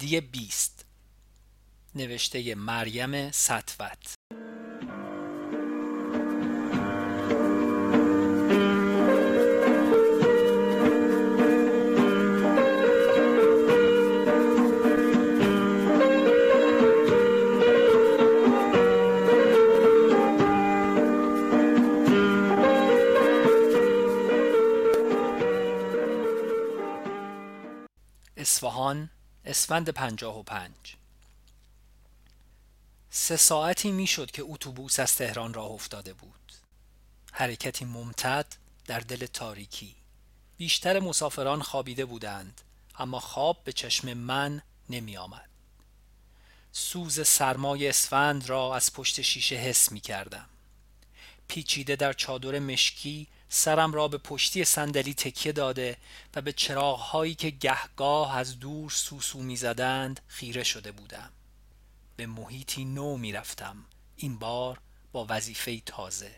میلادی 20 نوشته مریم صدوت. اصفهان، اسفند 55. 3 ساعتی میشد که اتوبوس از تهران راه افتاده بود. حرکتی ممتد در دل تاریکی. بیشتر مسافران خوابیده بودند، اما خواب به چشم من نمی آمد. سوز سرمای اسفند را از پشت شیشه حس می کردم. پیچیده در چادر مشکی سرم را به پشتی صندلی تکیه داده و به چراغ‌هایی که گهگاه از دور سوسو می‌زدند خیره شده بودم. به محیطی نو می‌رفتم، این بار با وظیفه‌ای تازه.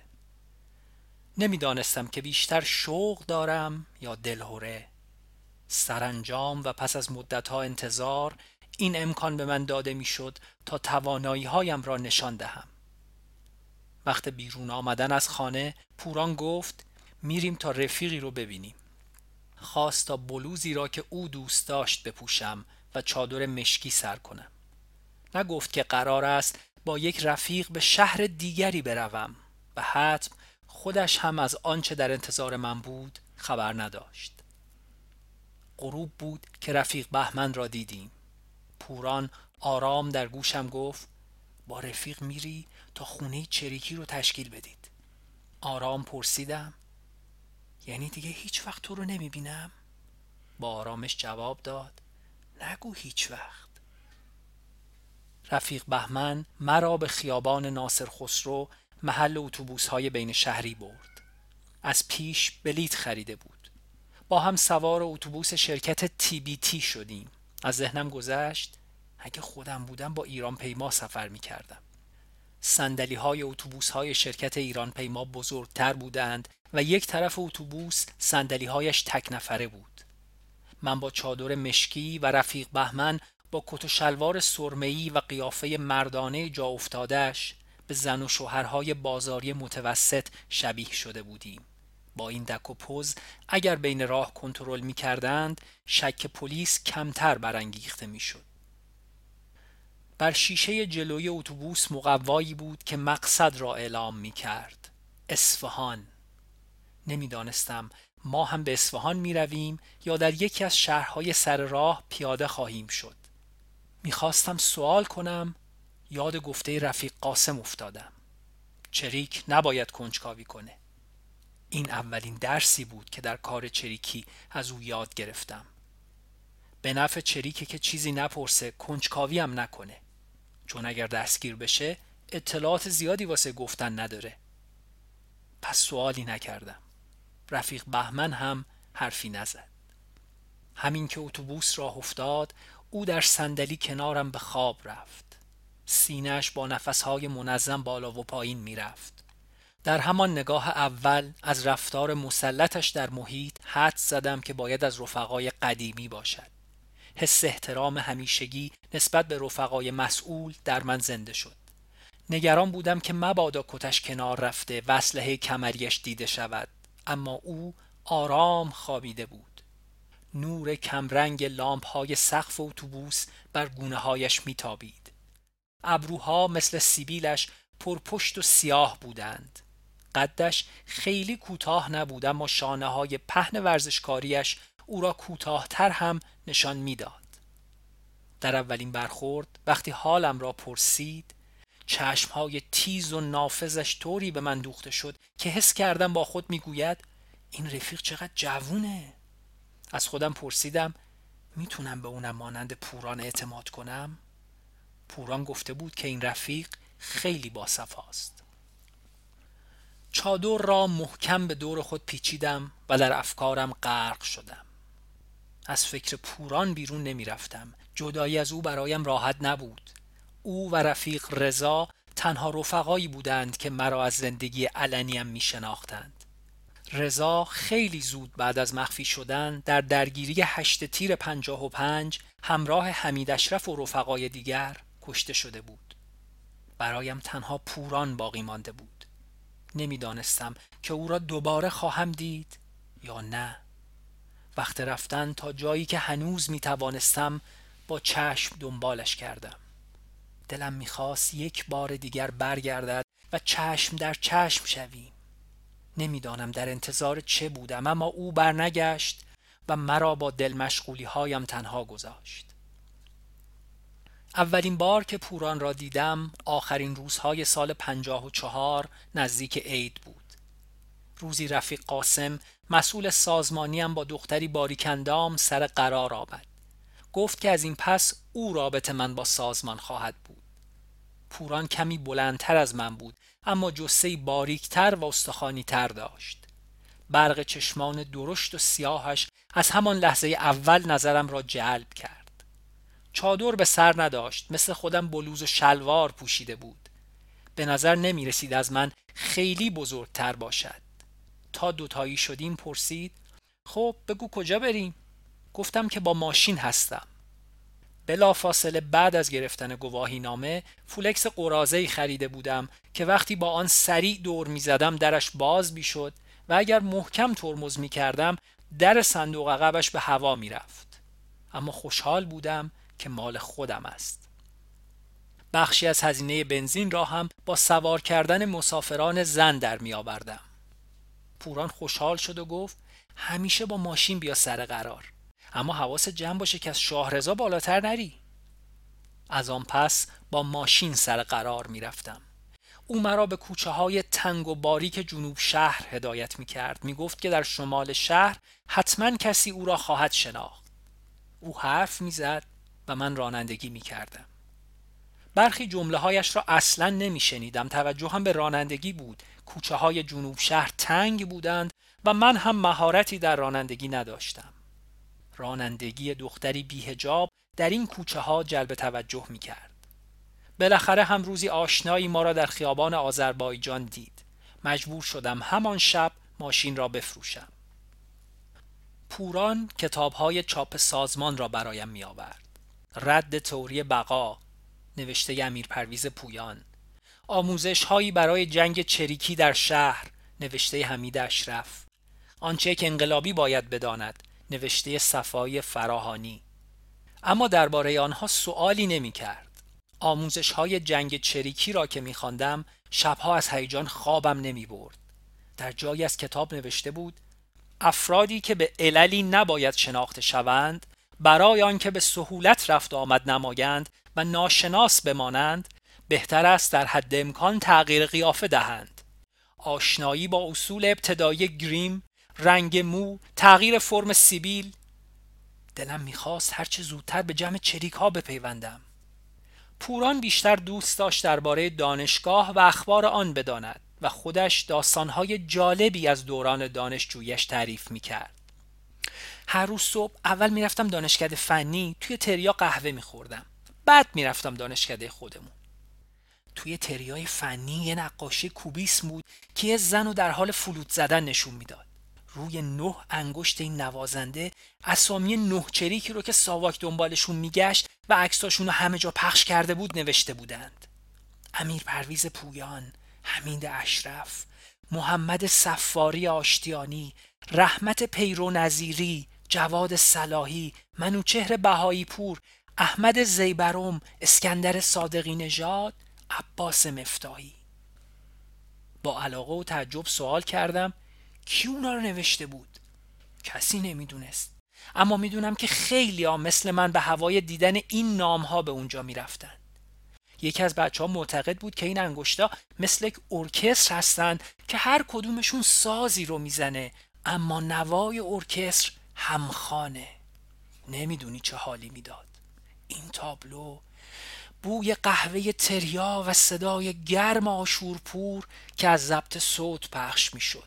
نمی‌دانستم که بیشتر شوق دارم یا دلهره. سرانجام و پس از مدت‌ها انتظار این امکان به من داده می‌شد تا توانایی‌هایم را نشان دهم. وقت بیرون آمدن از خانه پوران گفت میریم تا رفیقی رو ببینیم. خواست تا بلوزی را که او دوست داشت بپوشم و چادر مشکی سر کنم. نگفت که قرار است با یک رفیق به شهر دیگری بروم و حتم خودش هم از آنچه در انتظار من بود خبر نداشت. غروب بود که رفیق بهمن را دیدیم. پوران آرام در گوشم گفت با رفیق میری تا خونه چریکی رو تشکیل بدید. آرام پرسیدم یعنی دیگه هیچ وقت تو رو نمی بینم؟ با آرامش جواب داد نگو هیچ وقت. رفیق بهمن مرا به خیابان ناصر خسرو محل اتوبوس‌های بین شهری برد. از پیش بلیت خریده بود. با هم سوار اتوبوس شرکت TBT شدیم. از ذهنم گذشت اگه خودم بودم با ایران پیما سفر می کردم. صندلی‌های اتوبوس‌های شرکت ایران پیما بزرگتر بودند و یک طرف اتوبوس صندلی‌هایش تک نفره بود. من با چادر مشکی و رفیق بهمن با کت و شلوار سرمه‌ای و قیافه مردانه جا افتاده‌اش به زن و شوهرهای بازاری متوسط شبیه شده بودیم. با این دک و پوز اگر بین راه کنترل می‌کردند شک پلیس کمتر برانگیخته می‌شد. بر شیشه جلوی اتوبوس مقوایی بود که مقصد را اعلام می کرد. اصفهان. نمی دانستم ما هم به اصفهان می رویم یا در یکی از شهرهای سر راه پیاده خواهیم شد. می خواستم سوال کنم، یاد گفته رفیق قاسم افتادم. چریک نباید کنجکاوی کنه. این اولین درسی بود که در کار چریکی از او یاد گرفتم. به نفع چریکه که چیزی نپرسه، کنجکاوی هم نکنه. چون اگر دستگیر بشه اطلاعات زیادی واسه گفتن نداره. پس سوالی نکردم. رفیق بهمن هم حرفی نزد. همین که اتوبوس راه افتاد او در صندلی کنارم به خواب رفت. سینه‌اش با نفسهای منظم بالا و پایین میرفت. در همان نگاه اول از رفتار مسلطش در محیط حدس زدم که باید از رفقای قدیمی باشد. حس احترام همیشگی نسبت به رفقای مسئول در من زنده شد. نگران بودم که مبادا کتش کنار رفته و اسلحه کمریش دیده شود، اما او آرام خوابیده بود. نور کمرنگ لامپ‌های سقف اتوبوس بر گونه‌هایش میتابید. ابروها مثل سیبیلش پرپشت و سیاه بودند. قدش خیلی کوتاه نبود، اما شانه‌های پهن ورزشکاریش او را کوتاه‌تر هم نشان می‌داد. در اولین برخورد وقتی حالم را پرسید، چشم‌های تیز و نافذش طوری به من دوخته شد که حس کردم با خود می‌گوید این رفیق چقدر جوونه. از خودم پرسیدم میتونم به اونم مانند پوران اعتماد کنم؟ پوران گفته بود که این رفیق خیلی باصفاست. چادر را محکم به دور خود پیچیدم و در افکارم غرق شدم. از فکر پوران بیرون نمی رفتم. جدایی از او برایم راحت نبود. او و رفیق رضا تنها رفقایی بودند که مرا از زندگی علنیم می شناختند. رضا خیلی زود بعد از مخفی شدن در درگیری 8 تیر 55 همراه حمید اشرف و رفقای دیگر کشته شده بود. برایم تنها پوران باقی مانده بود. نمیدانستم که او را دوباره خواهم دید یا نه. وقت رفتن تا جایی که هنوز می توانستم با چشم دنبالش کردم. دلم میخواست یک بار دیگر برگردد و چشم در چشم شویم. نمیدانم در انتظار چه بودم، اما او برنگشت و مرا با دل مشغولی هایم تنها گذاشت. اولین بار که پوران را دیدم آخرین روزهای سال 54 نزدیک عید بود. روزی رفیق قاسم مسئول سازمانیم با دختری باریکندام سر قرار آمد. گفت که از این پس او رابطه من با سازمان خواهد بود. پوران کمی بلندتر از من بود، اما جثه‌ای باریکتر و استخوانی‌تر داشت. برق چشمان درشت و سیاهش از همان لحظه اول نظرم را جلب کرد. چادر به سر نداشت، مثل خودم بلوز و شلوار پوشیده بود. به نظر نمی رسید از من خیلی بزرگتر باشد. تا دوتایی شدیم پرسید: خب بگو کجا بریم؟ گفتم که با ماشین هستم. بلافاصله بعد از گرفتن گواهی نامه فولکس قرازه‌ای خریده بودم که وقتی با آن سریع دور می زدم درش باز می شد و اگر محکم ترمز می کردم در صندوق عقبش به هوا می رفت. اما خوشحال بودم که مال خودم است. بخشی از هزینه بنزین را هم با سوار کردن مسافران زن در می آوردم. پوران خوشحال شد و گفت: همیشه با ماشین بیا سر قرار، اما حواست جمع باشه که از شاهرضا بالاتر نری. از آن پس با ماشین سر قرار می رفتم. او مرا به کوچه های تنگ و باریک جنوب شهر هدایت می کرد. می گفت که در شمال شهر حتما کسی او را خواهد شناخت. او حرف می زد و من رانندگی می کردم. برخی جمله هایش را اصلا نمی شنیدم. توجهم به رانندگی بود. کوچه های جنوب شهر تنگ بودند و من هم مهارتی در رانندگی نداشتم. رانندگی دختری بی‌حجاب در این کوچه ها جلب توجه می کرد. بالاخره هم روزی آشنایی ما را در خیابان آذربایجان دید. مجبور شدم همان شب ماشین را بفروشم. پوران کتاب های چاپ سازمان را برایم می آورد. رد تئوری بقا نوشته امیر پرویز پویان، آموزش هایی برای جنگ چریکی در شهر نوشته حمیده اشرف، آنچه که انقلابی باید بداند نوشته صفای فراهانی. اما درباره آنها سوالی نمی کرد. آموزش های جنگ چریکی را که می خواندم شبها از هیجان خوابم نمی برد. در جایی از کتاب نوشته بود: افرادی که به عللی نباید شناخته شوند برای آنکه به سهولت رفت آمد نمایند و ناشناس بمانند بهتر است در حد امکان تغییر قیافه دهند. آشنایی با اصول ابتدایی گریم، رنگ مو، تغییر فرم سیبیل. دلم میخواست هرچه زودتر به جمع چریک ها بپیوندم. پوران بیشتر دوست داشت درباره دانشگاه و اخبار آن بداند و خودش داستانهای جالبی از دوران دانشجویش تعریف میکرد. هر روز صبح اول میرفتم دانشکده فنی، توی تریا قهوه میخوردم. بعد میرفتم دانشکده خودمون. توی تریای فنی یه نقاشی کوبیسم بود که یه زن رو در حال فلوت زدن نشون میداد. روی 9 انگشت این نوازنده اسامی 9 چریکی رو که ساواک دنبالشون میگشت و عکساشون رو همه جا پخش کرده بود نوشته بودند: امیر پرویز پویان، حمید اشرف، محمد سفاری آشتیانی، رحمت پیرو نزیری، جواد سلاهی، منوچهر بهایی پور، احمد زیبروم، اسکندر صادقی نجاد، عباس مفتاحی. با علاقه و تعجب سوال کردم کی اونا رو نوشته بود؟ کسی نمیدونست، اما میدونم که خیلی ها مثل من به هوای دیدن این نام ها به اونجا میرفتند. یکی از بچه ها معتقد بود که این انگشتا مثل یک ارکستر هستند که هر کدومشون سازی رو میزنه، اما نوای ارکستر همخانه. نمیدونی چه حالی میداد این تابلو. بوی قهوه تریا و صدای گرم آشورپور که از ضبط صوت پخش میشد.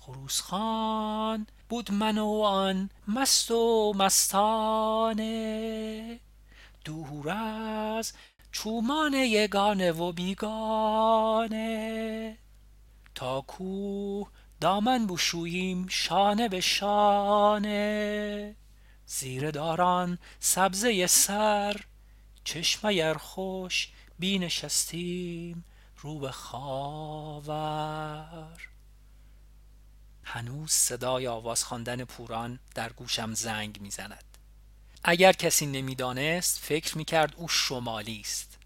خروسخان بود من و آن مست و مستانه، دور از چومان یگانه و بیگانه، تا کوه دامن بشوییم شانه به شانه، زیر داران سبزه سر چشمه یرخوش بینشستیم رو به خاور. هنوز صدای آواز خواندن پوران در گوشم زنگ میزند. اگر کسی نمیدانست فکر میکرد او شمالی است.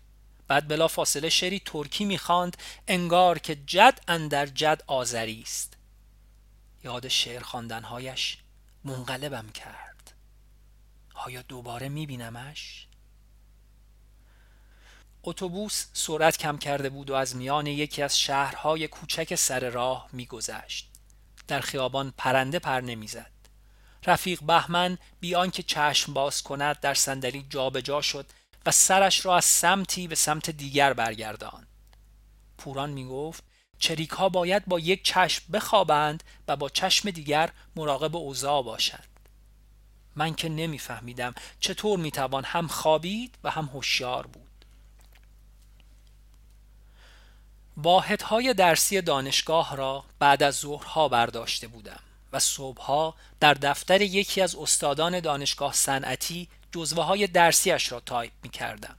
بعد بلا فاصله شری ترکی میخواند، انگار که جد اندر جد آذری است. یاد شعر خواندنهایش منقلبم کرد. آیا دوباره میبینمش؟ اتوبوس سرعت کم کرده بود و از میان یکی از شهرهای کوچک سر راه میگذشت. در خیابان پرنده پر نمیزد. رفیق بهمن بی آنکه چشم باز کند در صندلی جابجا شد و سرش را از سمتی به سمت دیگر برگرداند. پوران میگفت چریک ها باید با یک چشم بخوابند و با چشم دیگر مراقب اوضاع باشند. من که نمیفهمیدم چطور میتوان هم خوابید و هم هوشیار بود. واحدهای درسی دانشگاه را بعد از ظهرها برداشته بودم و صبحها در دفتر یکی از استادان دانشگاه صنعتی جزوه‌های درسیش را تایپ می کردم.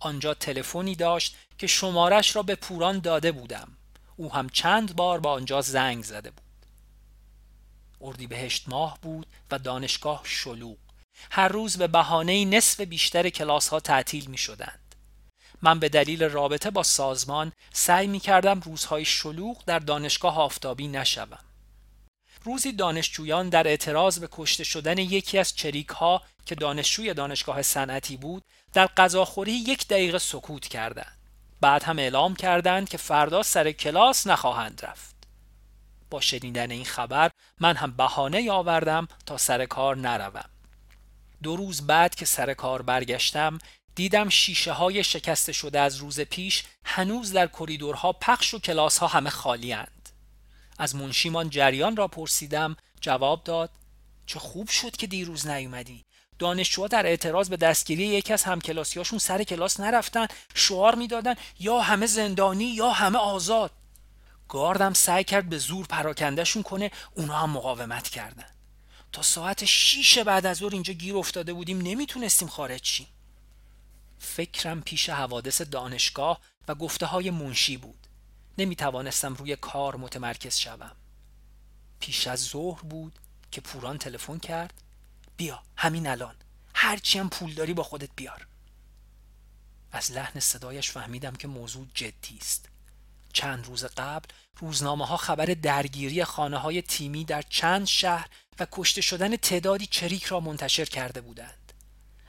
آنجا تلفنی داشت که شمارش را به پوران داده بودم. او هم چند بار با آنجا زنگ زده بود. اردیبهشت ماه بود و دانشگاه شلوغ. هر روز به بهانه‌ای نصف بیشتر کلاس‌ها تعطیل می شدند. من به دلیل رابطه با سازمان سعی می کردم روزهای شلوغ در دانشگاه آفتابی نشوم. روزی دانشجویان در اعتراض به کشته شدن یکی از چریک‌ها که دانشجوی دانشگاه صنعتی بود در غذاخوری 1 دقیقه سکوت کردند. بعد هم اعلام کردند که فردا سر کلاس نخواهند رفت. با شنیدن این خبر من هم بهانه آوردم تا سر کار نروم. 2 روز بعد که سر کار برگشتم دیدم شیشه های شکسته شده از روز پیش هنوز در کریدورها پخش و کلاس ها همه خالی اند. از منشیمان جریان را پرسیدم، جواب داد چه خوب شد که دیروز نیومدی. دانشجوها در اعتراض به دستگیری یکی از همکلاسیاشون سر کلاس نرفتن، شعار میدادن یا همه زندانی یا همه آزاد. گاردم سعی کرد به زور پراکندهشون کنه، اونا هم مقاومت کردن. تا ساعت 6 بعد از ظهر اینجا گیر افتاده بودیم، نمیتونستیم خارج شیم. فکرم پیش حوادث دانشگاه و گفته‌های منشی بود. نمی‌توانستم روی کار متمرکز شوم. پیش از ظهر بود که پوران تلفن کرد، بیا همین الان، هرچی هم پول داری با خودت بیار. از لحن صدایش فهمیدم که موضوع جدی است. چند روز قبل روزنامه‌ها خبر درگیری خانه‌های تیمی در چند شهر و کشته شدن تعدادی چریک را منتشر کرده بودند.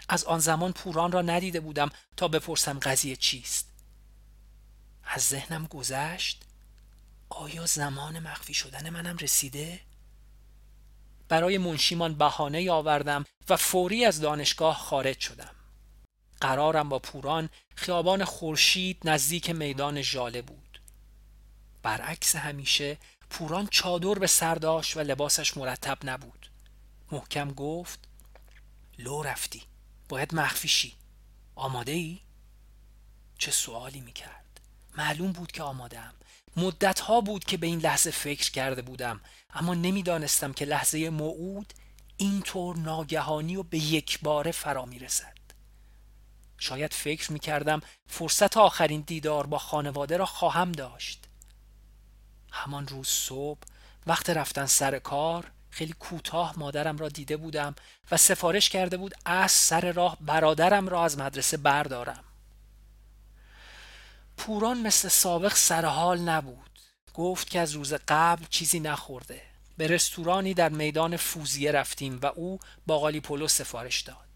از آن زمان پوران را ندیده بودم تا بپرسم قضیه چیست. از ذهنم گذشت آیا زمان مخفی شدن منم رسیده؟ برای منشیمان بهانه آوردم و فوری از دانشگاه خارج شدم. قرارم با پوران خیابان خورشید نزدیک میدان ژاله بود. برعکس همیشه پوران چادر به سر داشت و لباسش مرتب نبود. محکم گفت لو رفتی، باید مخفی شی. آماده ای؟ چه سوالی میکرد. معلوم بود که آماده‌ام. مدتها بود که به این لحظه فکر کرده بودم، اما نمیدانستم که لحظه موعود اینطور ناگهانی و به یک باره فرا میرسد. شاید فکر میکردم فرصت آخرین دیدار با خانواده را خواهم داشت. همان روز صبح وقت رفتن سر کار خیلی کوتاه مادرم را دیده بودم و سفارش کرده بود از سر راه برادرم را از مدرسه بردارم. پوران مثل سابق سر حال نبود. گفت که از روز قبل چیزی نخورده. به رستورانی در میدان فوزیه رفتیم و او باقالی پلو سفارش داد.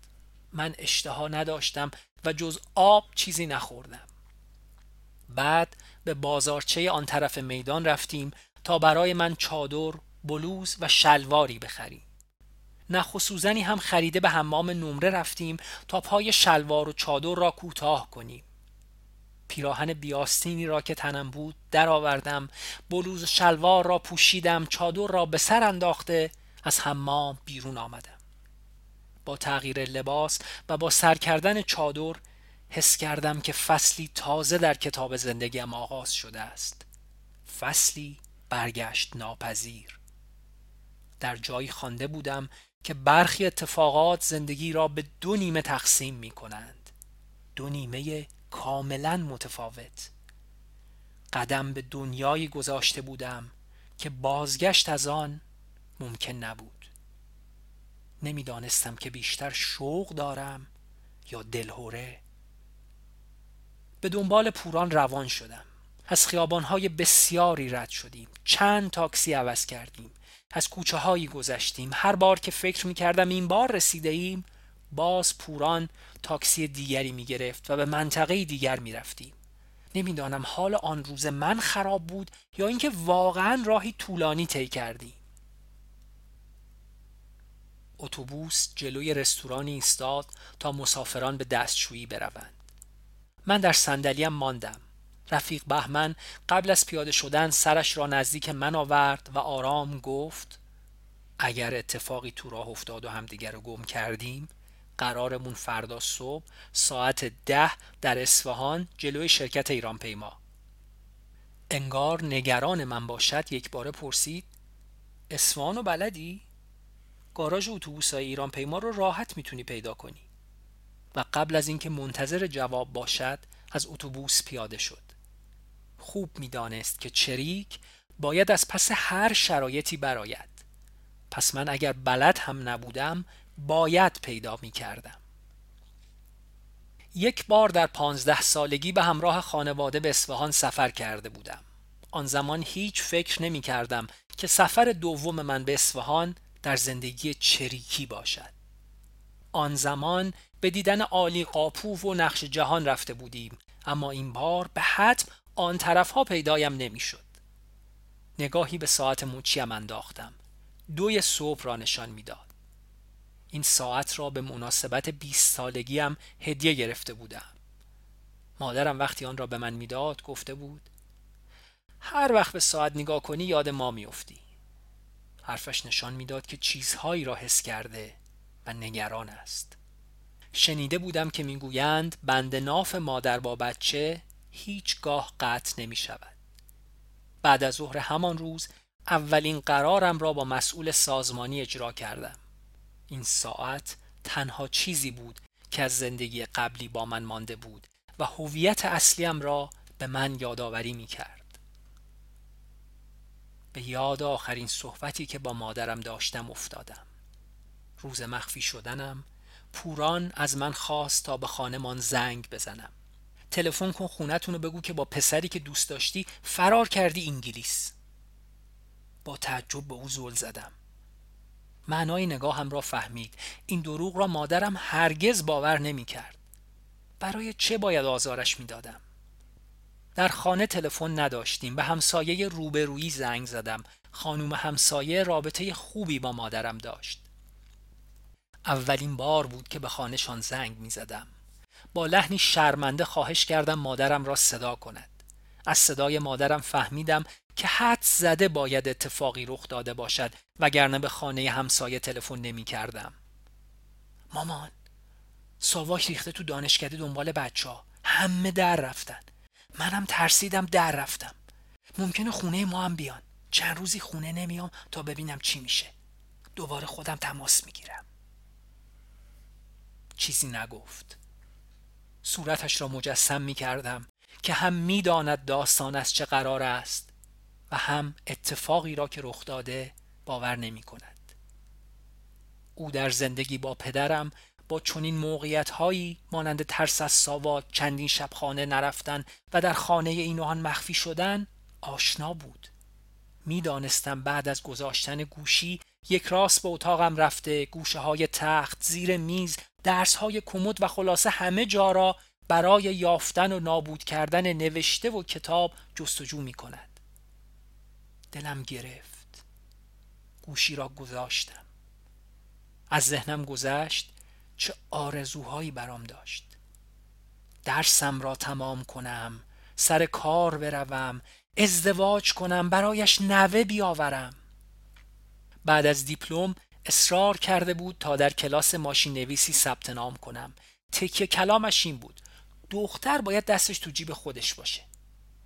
من اشتها نداشتم و جز آب چیزی نخوردم. بعد به بازارچه آن طرف میدان رفتیم تا برای من چادر، بلوز و شلواری بخریم. نخ و سوزنی هم خریده به حمام نمره رفتیم تا پای شلوار و چادر را کوتاه کنیم. پیراهن بیاستینی را که تنم بود درآوردم، بلوز و شلوار را پوشیدم، چادر را به سر انداخته از حمام بیرون آمدم. با تغییر لباس و با سر کردن چادر حس کردم که فصلی تازه در کتاب زندگیم آغاز شده است. فصلی برگشت ناپذیر. در جایی خوانده بودم که برخی اتفاقات زندگی را به دو نیمه تقسیم می کنند. دو نیمه کاملا متفاوت. قدم به دنیایی گذاشته بودم که بازگشت از آن ممکن نبود. نمیدانستم که بیشتر شوق دارم یا دلهوره. به دنبال پوران روان شدم. از خیابان‌های بسیاری رد شدیم. چند تاکسی عوض کردیم. از کوچه هایی گذشتیم. هر بار که فکر می‌کردم این بار رسیده ایم، باز پوران تاکسی دیگری می‌گرفت و به منطقه دیگر می‌رفتیم. نمیدانم حال آن روز من خراب بود یا اینکه واقعاً راهی طولانی طی کردیم. اتوبوس جلوی رستورانی ایستاد تا مسافران به دستشویی بروند. من در صندلیم ماندم. رفیق بهمن قبل از پیاده شدن سرش را نزدیک من آورد و آرام گفت: اگر اتفاقی تو راه افتاد و همدیگر رو گم کردیم، قرارمون فردا صبح ساعت 10 در اصفهان جلوی شرکت ایران پیما. انگار نگران من باشد یک باره پرسید: اصفهانو بلدی؟ گاراژ اتوبوس‌های ایران پیما رو راحت میتونی پیدا کنی. و قبل از اینکه منتظر جواب باشد از اتوبوس پیاده شد. خوب میدانست که چریک باید از پس هر شرایطی برآید. پس من اگر بلد هم نبودم باید پیدا میکردم. یک بار در 15 سالگی به همراه خانواده به اصفهان سفر کرده بودم. آن زمان هیچ فکر نمیکردم که سفر دوم من به اصفهان در زندگی چریکی باشد. آن زمان به دیدن عالی قاپو و نقش جهان رفته بودیم، اما این بار به حتم آن طرف ها پیدایم نمی شد. نگاهی به ساعت مچیم انداختم. 2 صبح را نشان می داد. این ساعت را به مناسبت 20 سالگیم هدیه گرفته بودم. مادرم وقتی آن را به من می داد گفته بود: هر وقت به ساعت نگاه کنی یاد ما می افتی. حرفش نشان می داد که چیزهایی را حس کرده و نگران است. شنیده بودم که میگویند بند ناف مادر با بچه هیچگاه قطع نمی شود. بعد از ظهر همان روز اولین قرارم را با مسئول سازمانی اجرا کردم. این ساعت تنها چیزی بود که از زندگی قبلی با من مانده بود و هویت اصلیم را به من یادآوری می کرد. به یاد آخرین صحبتی که با مادرم داشتم افتادم. روز مخفی شدنم پوران از من خواست تا به خانمان زنگ بزنم. تلفن کن خونتونو بگو که با پسری که دوست داشتی فرار کردی انگلیس. با تعجب به او زل زدم. معنای نگاهم را فهمید. این دروغ را مادرم هرگز باور نمی کرد. برای چه باید آزارش می دادم؟ در خانه تلفن نداشتیم. به همسایه روبرویی زنگ زدم. خانوم همسایه رابطه خوبی با مادرم داشت. اولین بار بود که به خانه‌شان زنگ می‌زدم. با لحنی شرمنده خواهش کردم مادرم را صدا کند. از صدای مادرم فهمیدم که حد زده باید اتفاقی رخ داده باشد، وگرنه به خانه همسایه تلفن نمی‌کردم. مامان، ساواک ریخته تو دانشکده دنبال بچه‌ها. همه در رفتن. منم ترسیدم در رفتم. ممکنه خونه ما هم بیان. چند روزی خونه نمیام تا ببینم چی میشه. دوباره خودم تماس می‌گیرم. چیزی نگفت. صورتش را مجسم می کردم که هم می داند داستان از چه قرار است و هم اتفاقی را که رخ داده باور نمی کند. او در زندگی با پدرم با چنین موقعیت هایی مانند ترس از ساواک، چندین شب خانه نرفتن و در خانه این و آن مخفی شدن آشنا بود. می دانستم بعد از گذاشتن گوشی یک راست به اتاقم رفته، گوشه های تخت، زیر میز، درس های کمد و خلاصه همه جا را برای یافتن و نابود کردن نوشته و کتاب جستجو می کند. دلم گرفت. گوشی را گذاشتم. از ذهنم گذشت چه آرزوهایی برام داشت. درسم را تمام کنم، سر کار بروم، ازدواج کنم، برایش نوه بیاورم. بعد از دیپلم اصرار کرده بود تا در کلاس ماشین نویسی ثبت نام کنم. تکیه کلامش این بود: دختر باید دستش تو جیب خودش باشه.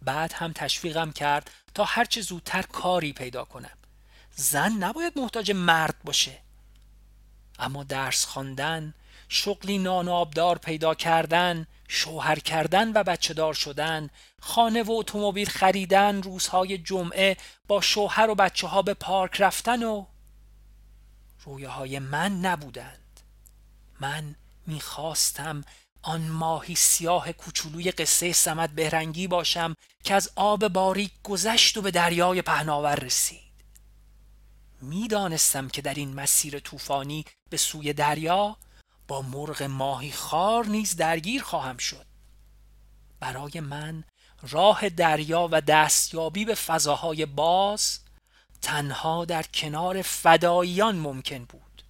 بعد هم تشویقم کرد تا هرچه زودتر کاری پیدا کنم. زن نباید محتاج مرد باشه. اما درس خواندن، شغلی نان و آبدار پیدا کردن، شوهر کردن و بچه دار شدن، خانه و اتومبیل خریدن، روزهای جمعه با شوهر و بچه ها به پارک رفتن و رویاهای من نبودند. من میخواستم آن ماهی سیاه کوچولوی قصه صمد بهرنگی باشم که از آب باریک گذشت و به دریای پهناور رسید. میدانستم که در این مسیر طوفانی به سوی دریا با مرغ ماهی خار نیز درگیر خواهم شد. برای من راه دریا و دستیابی به فضاهای باز تنها در کنار فداییان ممکن بود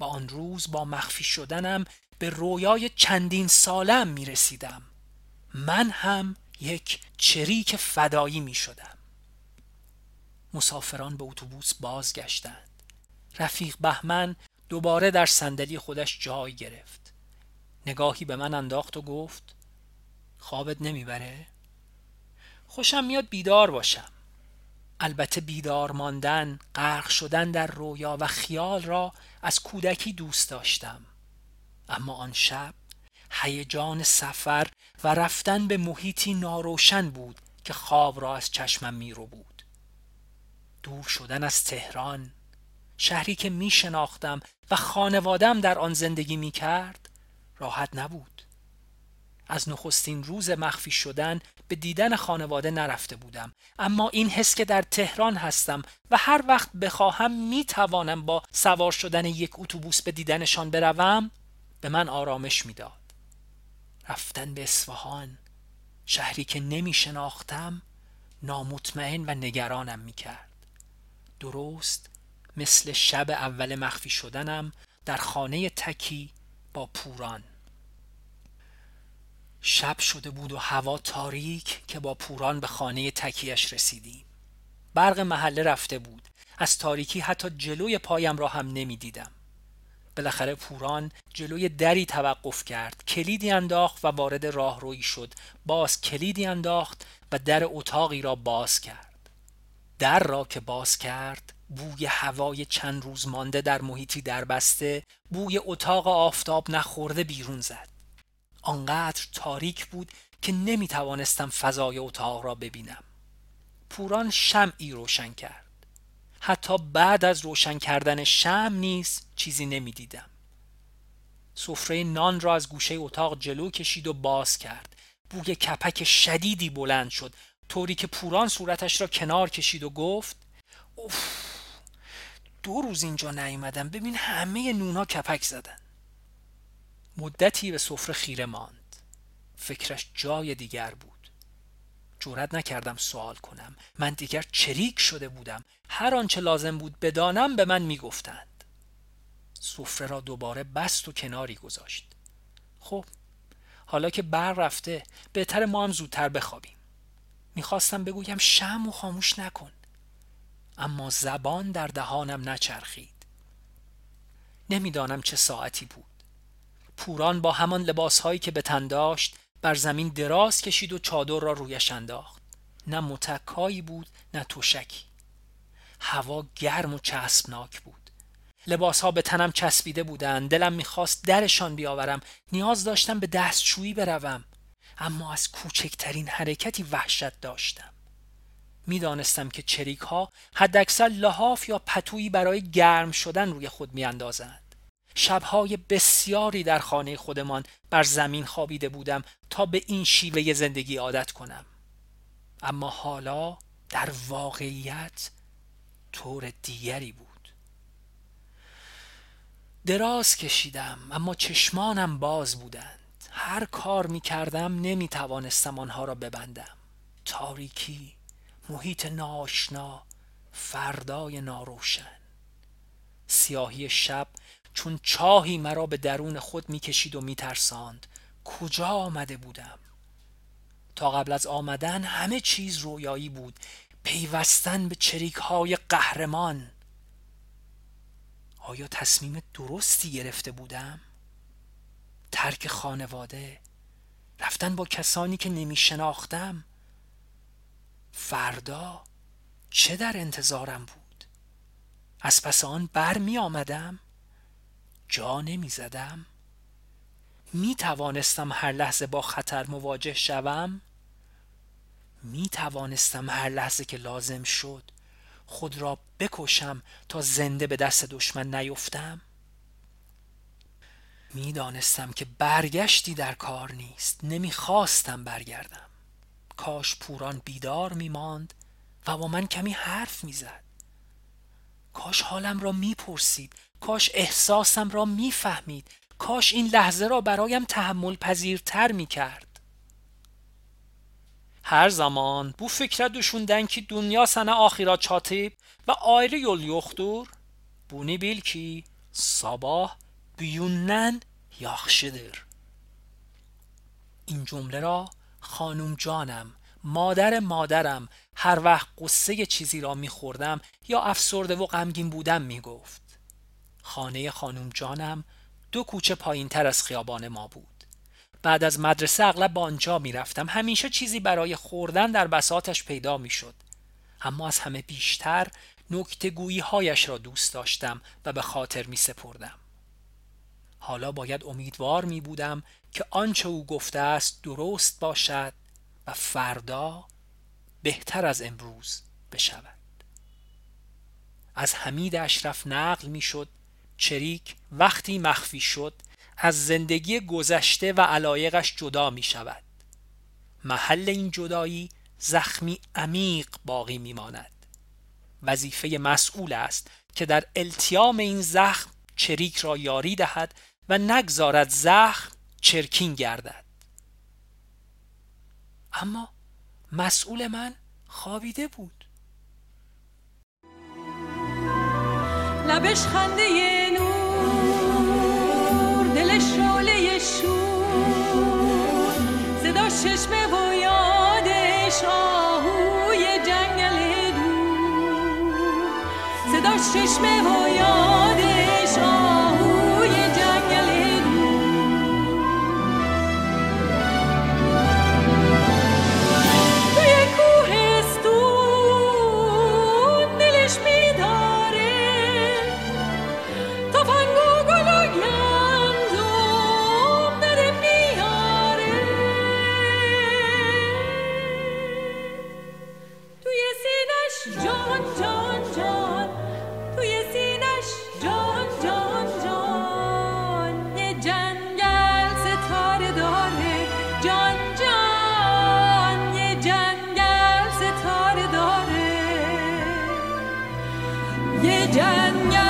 و آن روز با مخفی شدنم به رویای چندین سالم می رسیدم. من هم یک چریک فدایی می شدم. مسافران به اتوبوس بازگشتند. رفیق بهمن دوباره در صندلی خودش جای گرفت. نگاهی به من انداخت و گفت خوابت نمیبره؟ خوشم میاد بیدار باشم. البته بیدار ماندن، غرق شدن در رویا و خیال را از کودکی دوست داشتم. اما آن شب هیجان سفر و رفتن به محیطی ناروشن بود که خواب را از چشمم میرو بود. دور شدن از تهران، شهری که می شناختم و خانوادم در آن زندگی می کرد، راحت نبود. از نخستین روز مخفی شدن به دیدن خانواده نرفته بودم، اما این حس که در تهران هستم و هر وقت بخواهم می توانم با سوار شدن یک اتوبوس به دیدنشان بروم، به من آرامش می داد. رفتن به اصفهان، شهری که نمی شناختم، نامطمئن و نگرانم می کرد. درست مثل شب اول مخفی شدنم در خانه تکی با پوران. شب شده بود و هوا تاریک که با پوران به خانه تکیش رسیدیم. برق محله رفته بود. از تاریکی حتی جلوی پایم را هم نمی دیدم. بالاخره پوران جلوی دری توقف کرد. کلیدی انداخت و وارد راهرویی شد. باز کلیدی انداخت و در اتاقی را باز کرد. در را که باز کرد، بوی هوای چند روز مانده در محیطی دربسته، بوی اتاق آفتاب نخورده بیرون زد. آنقدر تاریک بود که نمی توانستم فضای اتاق را ببینم. پوران شمعی روشن کرد. حتی بعد از روشن کردن شمع نیز چیزی نمی دیدم. سفره نان را از گوشه اتاق جلو کشید و باز کرد. بوی کپک شدیدی بلند شد، طوری که پوران صورتش را کنار کشید و گفت اوف، 2 روز اینجا نیومدم، ببین همه نونا کپک زدن. مدتی به سفره خیره ماند. فکرش جای دیگر بود. جرئت نکردم سوال کنم. من دیگر چریک شده بودم. هر آنچه لازم بود بدانم به من میگفتند. سفره را دوباره بست و کناری گذاشت. خب حالا که بر رفته، بهتر ما هم زودتر بخوابیم. میخواستم بگویم شمع و خاموش نکن، اما زبان در دهانم نچرخید. نمیدانم چه ساعتی بود. پوران با همان لباسهایی که به تن داشت بر زمین دراز کشید و چادر را رویش انداخت. نه متکایی بود نه توشکی. هوا گرم و چسبناک بود. لباسها به تنم چسبیده بودند. دلم میخواست درشان بیاورم. نیاز داشتم به دستشویی بروم، اما از کوچکترین حرکتی وحشت داشتم. میدانستم که چریک ها حداکثر لحاف یا پتویی برای گرم شدن روی خود میاندازند. شبهای بسیاری در خانه خودمان بر زمین خوابیده بودم تا به این شیوه زندگی عادت کنم. اما حالا در واقعیت طور دیگری بود. دراز کشیدم، اما چشمانم باز بودند. هر کار میکردم نمیتوانستم آنها را ببندم. تاریکی، محیط ناآشنا، فردای ناروشن. سیاهی شب چون چاهی مرا به درون خود میکشید و میترساند. کجا آمده بودم؟ تا قبل از آمدن همه چیز رویایی بود. پیوستن به چریک‌های قهرمان. آیا تصمیم درستی گرفته بودم؟ ترک خانواده، رفتن با کسانی که نمیشناختم، فردا چه در انتظارم بود؟ از پس آن بر می آمدم؟ جا نمی زدم؟ می توانستم هر لحظه با خطر مواجه شوم؟ می توانستم هر لحظه که لازم شد خود را بکشم تا زنده به دست دشمن نیفتم؟ می دانستم که برگشتی در کار نیست. نمی خواستم برگردم. کاش پوران بیدار می ماند و با من کمی حرف می زد. کاش حالم را می پرسید. کاش احساسم را می فهمید. کاش این لحظه را برایم تحمل پذیرتر می کرد. هر زمان بو فکره دوشوندن کی دنیا سنه آخیرا چاتیب و آیری یول یوخدور بونی بیل کی ساباه بیوننن یاخشیدر. این جمله را خانم جانم، مادر مادرم، هر وقت قصه چیزی را می‌خوردم یا افسرده و غمگین بودم می‌گفت. خانه خانم جانم 2 کوچه پایین‌تر از خیابان ما بود. بعد از مدرسه اغلب با آنجا می‌رفتم. همیشه چیزی برای خوردن در بساطش پیدا می‌شد. اما از همه بیشتر نکته‌گویی‌هایش را دوست داشتم و به خاطر می‌سپردم. حالا باید امیدوار می بودم که آنچه او گفته است درست باشد و فردا بهتر از امروز بشود. از حمید اشرف نقل می شد چریک وقتی مخفی شد از زندگی گذشته و علایقش جدا می شود. محل این جدایی زخمی عمیق باقی می ماند. وظیفه مسئول است که در التیام این زخم چریک را یاری دهد و نگذارد زخم چرکین گردد. اما مسئول من خوابیده بود. لبش خنده نور، دلش شعله شور، صدا چشمه و یادش آهوی جنگل دور، صدا چشمه و یادش آهوی جنگل دور. توی کوهستون دلش می‌داره تفنگ و گل و گندم داره میاره. توی سینش جان جان جان، توی سینش جان جان جان، یه جنگل ستاره داره. جان جان یه جنگل ستاره داره، یه جنگل